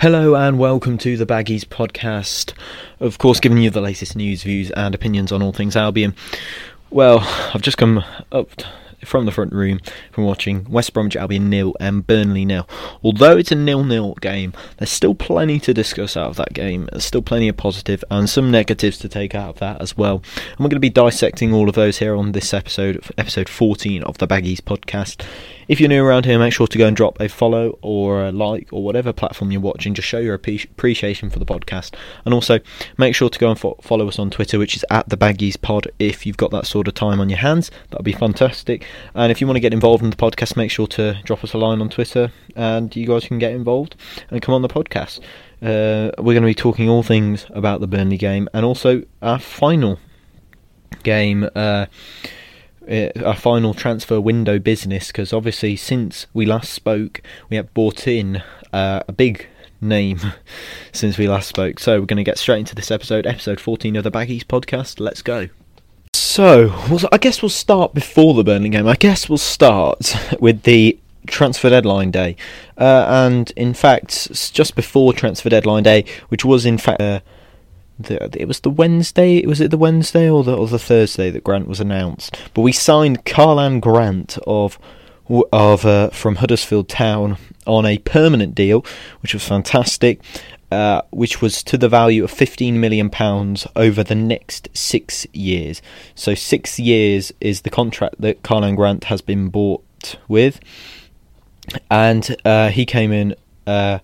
Hello and welcome to the Baggies Podcast, of course giving you the latest news, views and opinions on all things Albion. Well, I've just come up from the front room from watching West Bromwich Albion 0 and Burnley 0. Although it's a 0-0 game, there's still plenty to discuss out of that game. There's still plenty of positive and some negatives to take out of that as well. And we're going to be dissecting all of those here on this episode 14 of the Baggies Podcast. If you're new around here, make sure to go and drop a follow or a like or whatever platform you're watching. Just show your appreciation for the podcast. And also, make sure to go and follow us on Twitter, which is @TheBaggiesPod. If you've got that sort of time on your hands, that'll be fantastic. And if you want to get involved in the podcast, make sure to drop us a line on Twitter and you guys can get involved and come on the podcast. We're going to be talking all things about the Burnley game and also our final game, our final transfer window business, because obviously since we last spoke we have bought in a big name since we last spoke, so we're going to get straight into this episode 14 of the Baggies Podcast. Let's go. So I guess we'll start before the Burnley game. I guess we'll start with the transfer deadline day, and in fact just before transfer deadline day, which was in fact the Thursday that Grant was announced. But we signed Karlan Grant from Huddersfield Town on a permanent deal, which was fantastic, which was to the value of £15 million over the next 6 years. So 6 years is the contract that Karlan Grant has been bought with, and he came in on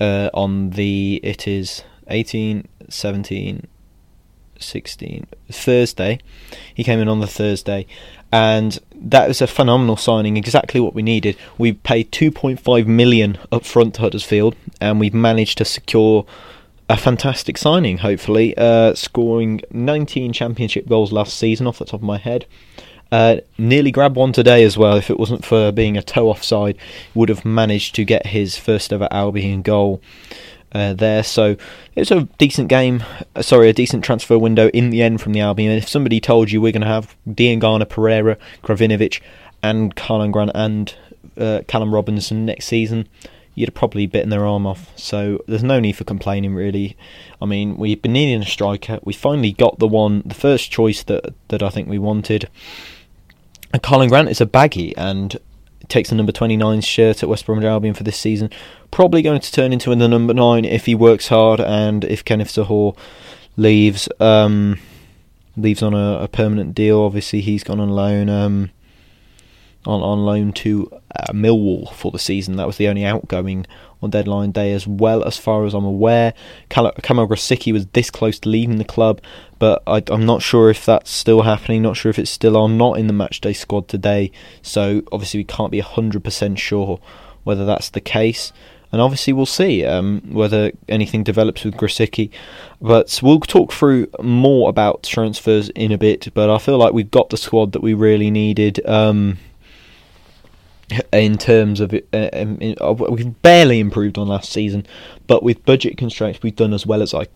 the 18, 17, 16, Thursday. He came in on the Thursday, and that was a phenomenal signing, exactly what we needed. We paid 2.5 million up front to Huddersfield, and we've managed to secure a fantastic signing, hopefully, scoring 19 championship goals last season off the top of my head. Nearly grabbed one today as well. If it wasn't for being a toe offside, would have managed to get his first ever Albion goal there. So it's a decent game, a decent transfer window in the end from the Albion. If somebody told you we're going to have Diangana, Pereira, Krovinović and Karlan Grant and Callum Robinson next season, you'd have probably bitten their arm off. So there's no need for complaining, really. I mean, we've been needing a striker. We finally got the first choice that I think we wanted. And Karlan Grant is a baggy and takes the number 29 shirt at West Bromwich Albion for this season. Probably going to turn into the number 9 if he works hard and if Kenneth Zahor leaves on a permanent deal. Obviously, he's gone on loan to Millwall for the season. That was the only outgoing on deadline day as well, as far as I'm aware. Kamil Grosicki was this close to leaving the club, but I'm not sure if that's still happening, not sure if it's still on, not in the matchday squad today, so obviously we can't be 100% sure whether that's the case, and obviously we'll see whether anything develops with Grosicki. But we'll talk through more about transfers in a bit, but I feel like we've got the squad that we really needed. In terms of we've barely improved on last season, but with budget constraints we've done as well as we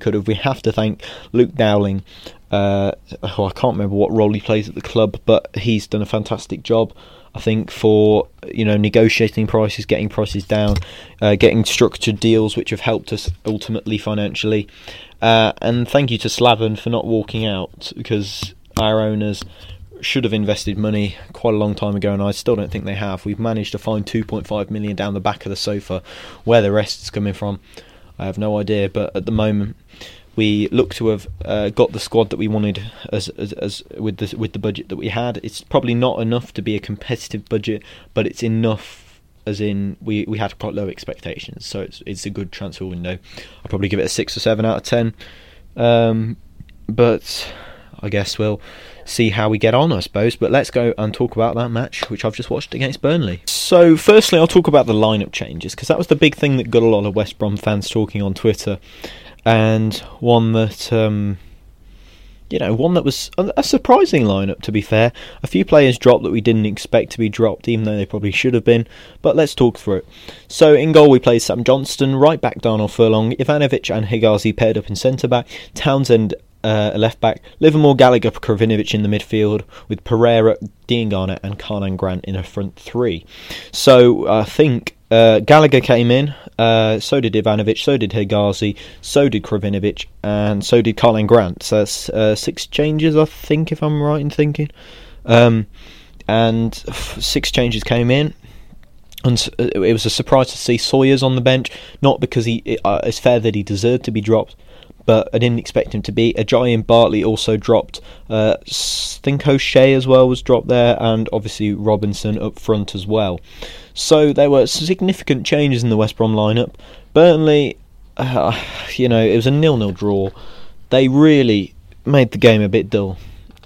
could have. We have to thank Luke Dowling, I can't remember what role he plays at the club, but he's done a fantastic job, I think, for negotiating prices, getting prices down, getting structured deals which have helped us ultimately financially, and thank you to Slaven for not walking out, because our owners should have invested money quite a long time ago, and I still don't think they have. We've managed to find 2.5 million down the back of the sofa. Where the rest is coming from, I have no idea, but at the moment we look to have got the squad that we wanted as with the budget that we had. It's probably not enough to be a competitive budget, but it's enough, as in we had quite low expectations, so it's a good transfer window. I'll probably give it a 6 or 7 out of 10, but I guess we'll see how we get on, I suppose. But let's go and talk about that match, which I've just watched against Burnley. So firstly, I'll talk about the lineup changes, because that was the big thing that got a lot of West Brom fans talking on Twitter, and one that was a surprising lineup, to be fair. A few players dropped that we didn't expect to be dropped, even though they probably should have been. But let's talk through it. So in goal we played Sam Johnstone, right back Darnell Furlong, Ivanovic and Hegazi paired up in centre back, Townsend left back, Livermore, Gallagher, Krovinović in the midfield, with Pereira, Diangana and Karlan Grant in a front three. So I think Gallagher came in, so did Ivanovic, so did Hegazi, so did Krovinović, and so did Karlan Grant. So that's six changes, I think, if I'm right in thinking. And six changes came in. And it was a surprise to see Sawyers on the bench, not because it's fair that he deserved to be dropped, but I didn't expect him to be. Ajayi and Bartley also dropped. I think O'Shea as well was dropped there, and obviously Robinson up front as well. So there were significant changes in the West Brom lineup. Burnley, it was a 0-0 draw. They really made the game a bit dull.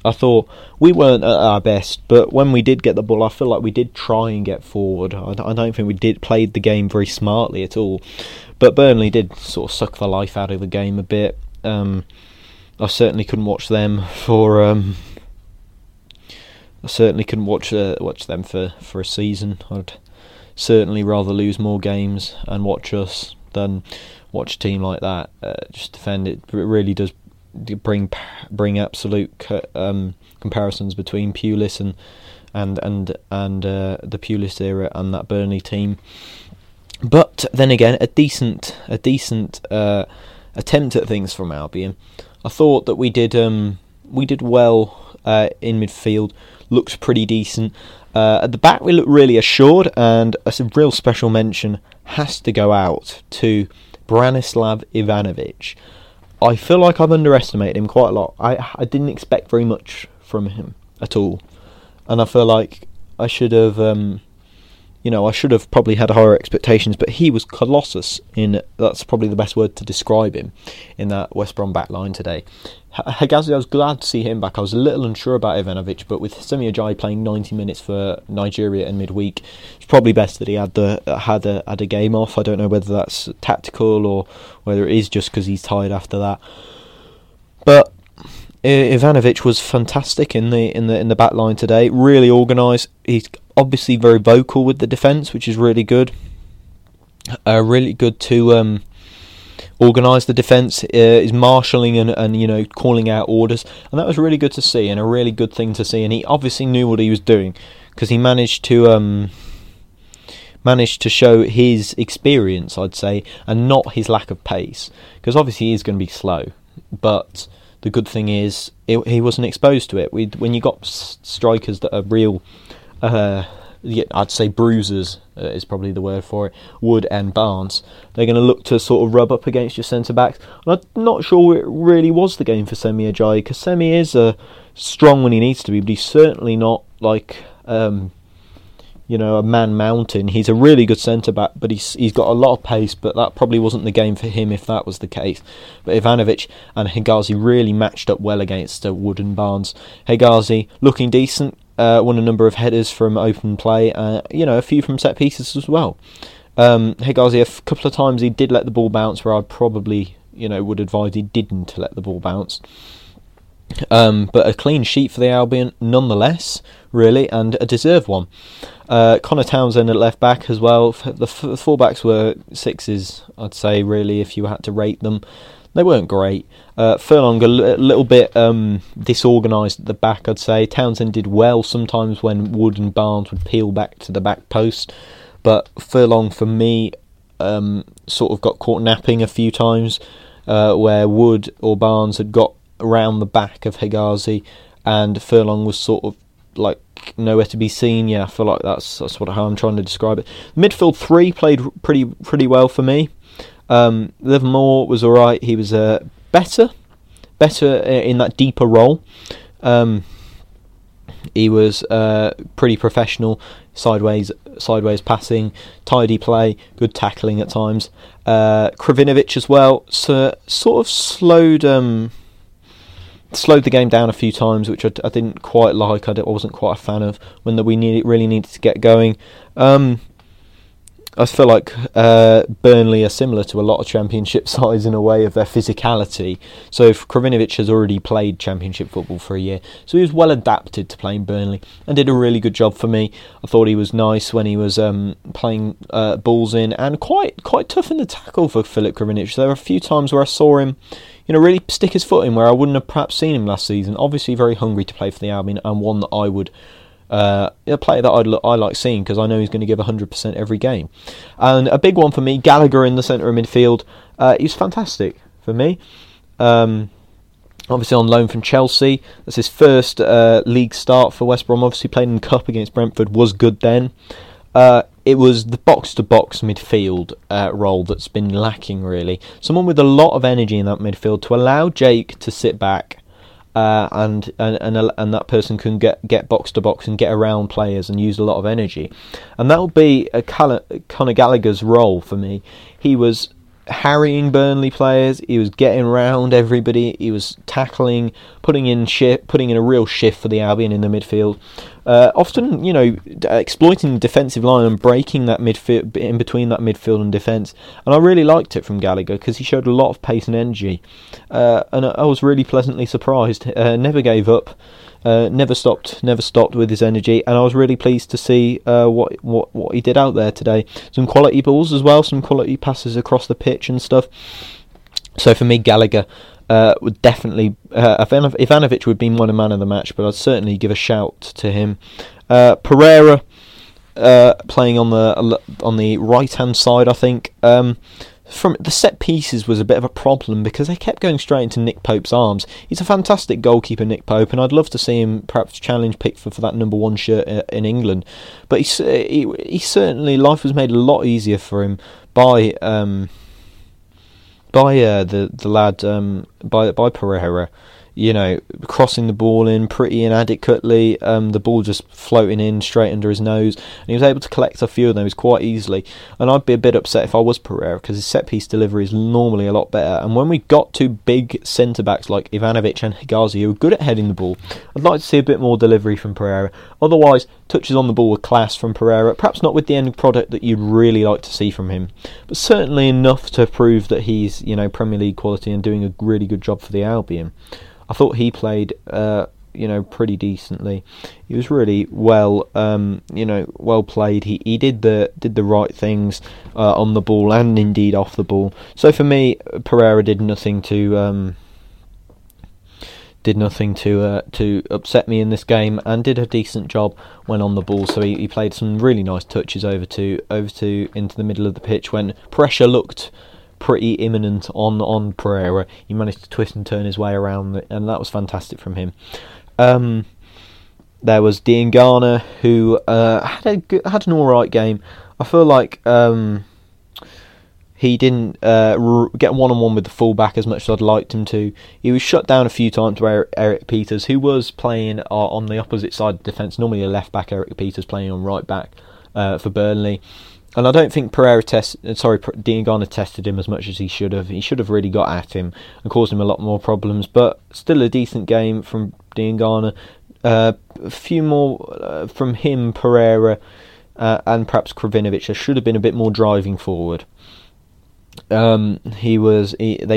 I thought we weren't at our best, but when we did get the ball, I feel like we did try and get forward. I don't think we played the game very smartly at all. But Burnley did sort of suck the life out of the game a bit. I certainly couldn't watch them for. I certainly couldn't watch them for a season. I'd certainly rather lose more games and watch us than watch a team like that just defend. It really does. Bring absolute comparisons between Pulis and the Pulis era and that Burnley team, but then again, a decent attempt at things from Albion. I thought that we did well in midfield. Looked pretty decent at the back. We looked really assured, and a real special mention has to go out to Branislav Ivanovic. I feel like I've underestimated him quite a lot. I didn't expect very much from him at all, and I feel like I should have, probably had higher expectations. But he was colossus. That's probably the best word to describe him in that West Brom back line today. Hegazi, I was glad to see him back. I was a little unsure about Ivanovic, but with Semi Ajayi playing 90 minutes for Nigeria in midweek, it's probably best that he had a game off. I don't know whether that's tactical or whether it is just because he's tired after that. But Ivanovic was fantastic in the back line today. Really organised. He's obviously very vocal with the defence, which is really good. Really good to. Organise the defence, is marshalling and calling out orders, and that was really good to see and a really good thing to see. And he obviously knew what he was doing because he managed to show his experience, I'd say, and not his lack of pace, because obviously he's going to be slow. But the good thing is he wasn't exposed to it. When you got strikers that are real, I'd say bruisers is probably the word for it, Wood and Barnes, they're going to look to sort of rub up against your centre-backs. And I'm not sure it really was the game for Semi Ajayi, because Semi is strong when he needs to be, but he's certainly not like, a man mountain. He's a really good centre-back, but he's got a lot of pace, but that probably wasn't the game for him if that was the case. But Ivanovic and Hegazi really matched up well against Wood and Barnes. Hegazi looking decent. Won a number of headers from open play, a few from set pieces as well. Hegazi, a couple of times he did let the ball bounce, where I probably would advise he didn't let the ball bounce. But a clean sheet for the Albion nonetheless, really, and a deserved one. Connor Townsend at left back as well. The full backs were sixes, I'd say, really, if you had to rate them. They weren't great. Furlong a little bit disorganised at the back, I'd say. Townsend did well sometimes when Wood and Barnes would peel back to the back post. But Furlong, for me, sort of got caught napping a few times where Wood or Barnes had got around the back of Hegazi and Furlong was sort of like nowhere to be seen. Yeah, I feel like that's how I'm trying to describe it. Midfield three played pretty well for me. Livermore was alright. He was better in that deeper role. He was pretty professional, sideways passing, tidy play, good tackling at times. Krovinović as well, so sort of slowed the game down a few times, which I didn't quite like. I wasn't quite a fan of when really needed to get going. I feel like Burnley are similar to a lot of Championship sides in a way of their physicality. So Krovinović has already played Championship football for a year, so he was well adapted to playing Burnley and did a really good job for me. I thought he was nice when he was playing balls in and quite tough in the tackle for Filip Krovinović. There were a few times where I saw him, really stick his foot in where I wouldn't have perhaps seen him last season. Obviously very hungry to play for the Albion and one that I would a player that I like seeing because I know he's going to give 100% every game. And a big one for me, Gallagher in the centre of midfield. He's fantastic for me. Obviously on loan from Chelsea. That's his first league start for West Brom. Obviously played in the Cup against Brentford, was good then. It was the box-to-box midfield role that's been lacking, really. Someone with a lot of energy in that midfield to allow Jake to sit back and that person can get box-to-box and get around players and use a lot of energy. And that'll be Conor Gallagher's role for me. He was harrying Burnley players, he was getting round everybody, he was tackling, putting in a real shift for the Albion in the midfield. Often, you know, exploiting the defensive line and breaking that midfield in between that midfield and defence. And I really liked it from Gallagher because he showed a lot of pace and energy. And I was really pleasantly surprised. Never gave up, never stopped with his energy. And I was really pleased to see what he did out there today. Some quality balls as well, some quality passes across the pitch and stuff. So for me, Gallagher would definitely... Ivanovic would be my man of the match, but I'd certainly give a shout to him. Pereira playing on the right-hand side, I think. From the set pieces was a bit of a problem because they kept going straight into Nick Pope's arms. He's a fantastic goalkeeper, Nick Pope, and I'd love to see him perhaps challenge Pickford for that number one shirt in England. But he certainly... Life was made a lot easier for him by Pereira, you know, crossing the ball in pretty inadequately, the ball just floating in straight under his nose, and he was able to collect a few of those quite easily. And I'd be a bit upset if I was Pereira because his set piece delivery is normally a lot better. And when we got to big centre backs like Ivanovic and Hegazi, who are good at heading the ball, I'd like to see a bit more delivery from Pereira. Otherwise, touches on the ball with class from Pereira, perhaps not with the end product that you'd really like to see from him, but certainly enough to prove that he's, you know, Premier League quality and doing a really good job for the Albion. I thought he played, pretty decently. He was really well, well played. He did the right things on the ball and indeed off the ball. So for me, Pereira did nothing to. Did nothing to upset me in this game, and did a decent job when on the ball. So he played some really nice touches into the middle of the pitch when pressure looked pretty imminent on Pereira. He managed to twist and turn his way around, and that was fantastic from him. There was Dean Garner, who had an all right game. I feel like he didn't get one-on-one with the fullback as much as I'd liked him to. He was shut down a few times by Erik Pieters, who was playing on the opposite side of the defence. Normally a left-back, Erik Pieters playing on right-back for Burnley. And I don't think Diangana tested him as much as he should have. He should have really got at him and caused him a lot more problems. But still a decent game from Diangana. A few more from him, Pereira, and perhaps Krovinović. There should have been a bit more driving forward. They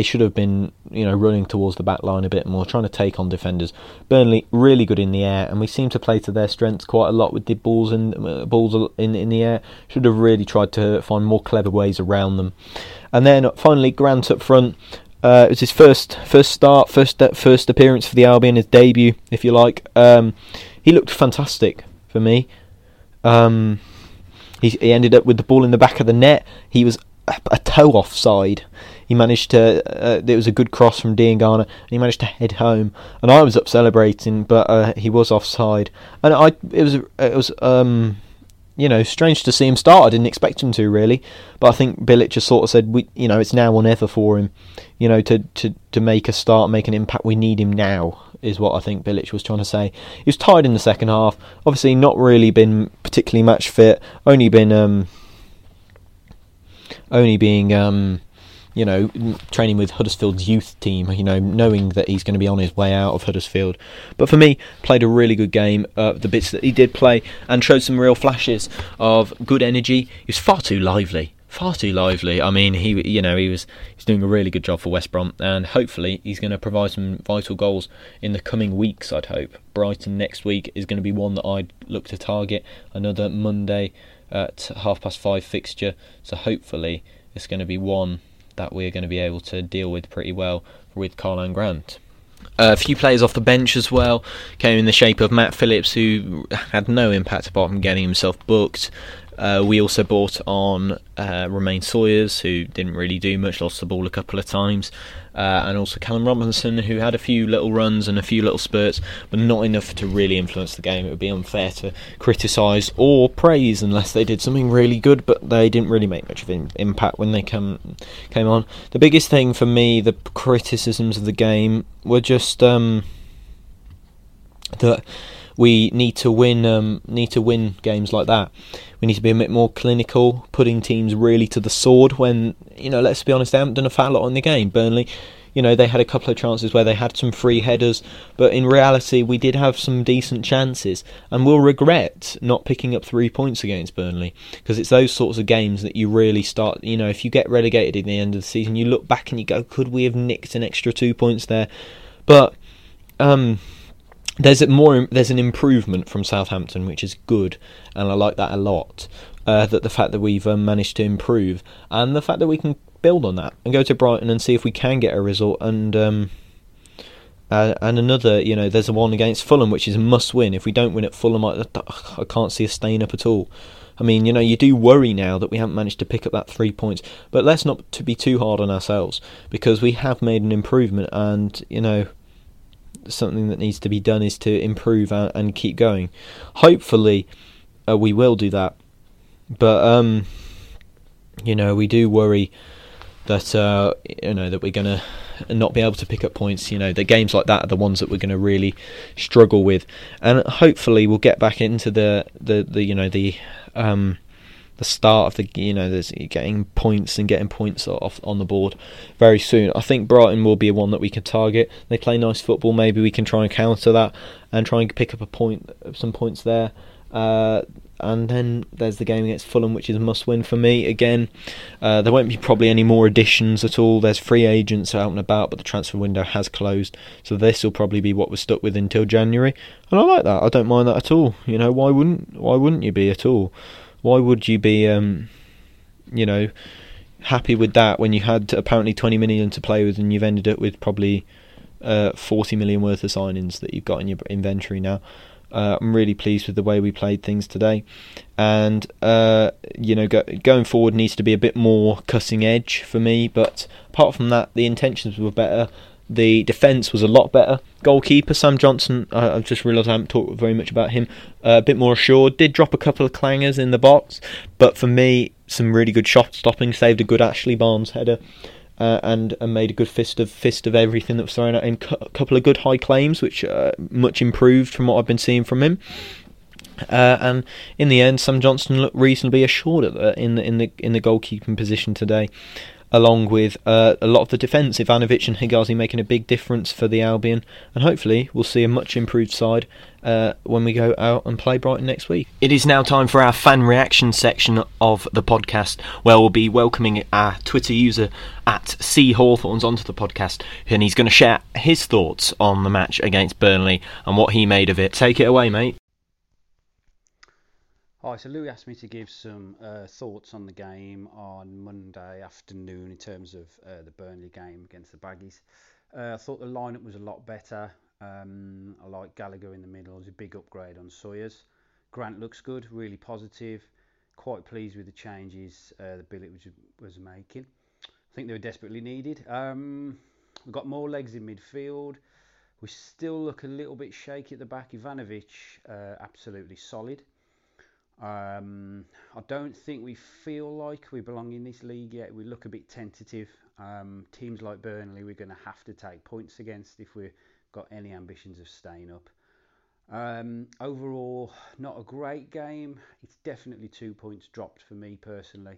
should have been, you know, running towards the back line a bit more, trying to take on defenders. Burnley really good in the air, and we seem to play to their strengths quite a lot with the balls in the air. Should have really tried to find more clever ways around them. And then finally, Grant up front. It was his first appearance for the Albion, his debut, if you like. He looked fantastic for me. He ended up with the ball in the back of the net. He was a toe offside. He managed to. It was a good cross from Diangana, and he managed to head home. And I was up celebrating, but he was offside. And it was strange to see him start. I didn't expect him to really, but I think Bilic just sort of said, it's now or never for him. You know, to make a start, make an impact, we need him now. Is what I think Bilic was trying to say. He was tired in the second half. Obviously, not really been particularly match fit. Only being training with Huddersfield's youth team, you know, knowing that he's going to be on his way out of Huddersfield. But for me, played a really good game, the bits that he did play, and showed some real flashes of good energy. He was far too lively. I mean, he's doing a really good job for West Brom, and hopefully he's going to provide some vital goals in the coming weeks, I'd hope. Brighton next week is going to be one that I'd look to target, another Monday at 5:30 fixture, so hopefully it's going to be one that we're going to be able to deal with pretty well with Karlan Grant. A few players off the bench as well came in the shape of Matt Phillips, who had no impact apart from getting himself booked. We also bought on Romain Sawyers, who didn't really do much, lost the ball a couple of times, and also Callum Robinson, who had a few little runs and a few little spurts, but not enough to really influence the game. It would be unfair to criticise or praise unless they did something really good, but they didn't really make much of an impact when they came on. The biggest thing for me, the criticisms of the game, were just that we need to win games like that. We need to be a bit more clinical, putting teams really to the sword when, let's be honest, they haven't done a fat lot in the game. Burnley, they had a couple of chances where they had some free headers, but in reality we did have some decent chances, and we'll regret not picking up 3 points against Burnley, because it's those sorts of games that you really start, if you get relegated at the end of the season, you look back and you go, could we have nicked an extra 2 points there? But there's an improvement from Southampton, which is good, and I like that a lot. That the fact that we've managed to improve, and the fact that we can build on that and go to Brighton and see if we can get a result. And another, there's a one against Fulham, which is a must-win. If we don't win at Fulham, I can't see us staying up at all. I mean, you do worry now that we haven't managed to pick up that 3 points, but let's not to be too hard on ourselves, because we have made an improvement, and something that needs to be done is to improve and keep going. Hopefully we will do that, but we do worry that that we're going to not be able to pick up points. The games like that are the ones that we're going to really struggle with, and hopefully we'll get back into the start of getting points off on the board very soon. I think Brighton will be one that we can target. They play nice football. Maybe we can try and counter that and try and pick up some points there. And then there's the game against Fulham, which is a must-win for me. Again, there won't be probably any more additions at all. There's free agents out and about, but the transfer window has closed, so this will probably be what we're stuck with until January. And I like that. I don't mind that at all. Why wouldn't you be at all? Why would you be, happy with that when you had apparently 20 million to play with, and you've ended up with probably 40 million worth of signings that you've got in your inventory now? I'm really pleased with the way we played things today, and going forward needs to be a bit more cutting edge for me. But apart from that, the intentions were better. The defence was a lot better. Goalkeeper, Sam Johnstone, I've just realised I haven't talked very much about him. A bit more assured. Did drop a couple of clangers in the box. But for me, some really good shot stopping. Saved a good Ashley Barnes header. And made a good fist of everything that was thrown at him. A couple of good high claims, which are much improved from what I've been seeing from him. And in the end, Sam Johnstone looked reasonably assured in the goalkeeping position today, along with a lot of the defence. Ivanovic and Hegazi making a big difference for the Albion, and hopefully we'll see a much improved side when we go out and play Brighton next week. It is now time for our fan reaction section of the podcast, where we'll be welcoming our Twitter user at C Hawthorns onto the podcast, and he's going to share his thoughts on the match against Burnley and what he made of it. Take it away, mate. Hi, so Louis asked me to give some thoughts on the game on Monday afternoon in terms of the Burnley game against the Baggies. I thought the lineup was a lot better. I like Gallagher in the middle. It was a big upgrade on Sawyers. Grant looks good, really positive. Quite pleased with the changes that Bilic was making. I think they were desperately needed. We've got more legs in midfield. We still look a little bit shaky at the back. Ivanovic, absolutely solid. I don't think we feel like we belong in this league yet. We look a bit tentative. Teams like Burnley, we're going to have to take points against if we've got any ambitions of staying up. Overall, not a great game. It's definitely 2 points dropped for me personally.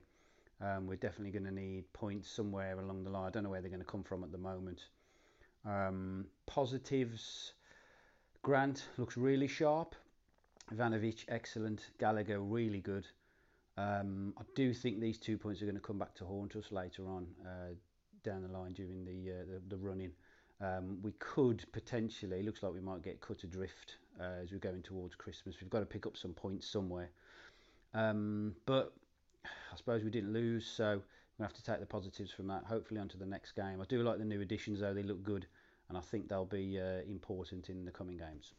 We're definitely going to need points somewhere along the line. I don't know where they're going to come from at the moment. Positives. Grant looks really sharp. Ivanovic, excellent. Gallagher, really good. I do think these 2 points are going to come back to haunt us later on down the line during the run-in. We could potentially, looks like we might get cut adrift as we're going towards Christmas. We've got to pick up some points somewhere. But I suppose we didn't lose, so we'll have to take the positives from that. Hopefully on to the next game. I do like the new additions, though. They look good. and I think they'll be important in the coming games.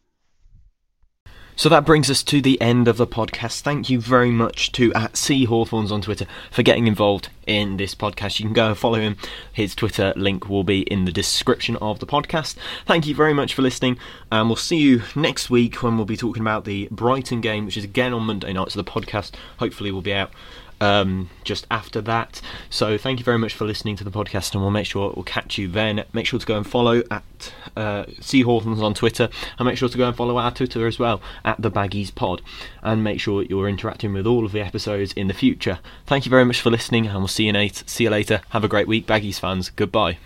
So that brings us to the end of the podcast. Thank you very much to @CHawthorns on Twitter for getting involved in this podcast. You can go and follow him. His Twitter link will be in the description of the podcast. Thank you very much for listening, and we'll see you next week when we'll be talking about the Brighton game, which is again on Monday night. So the podcast hopefully will be out just after that. So thank you very much for listening to the podcast, and we'll make sure we'll catch you then. Make sure to go and follow @CHawthorns on Twitter, and make sure to go and follow our Twitter as well, @TheBaggiesPod, and make sure that you're interacting with all of the episodes in the future. Thank you very much for listening, and we'll see you later. Have a great week, Baggies fans. Goodbye.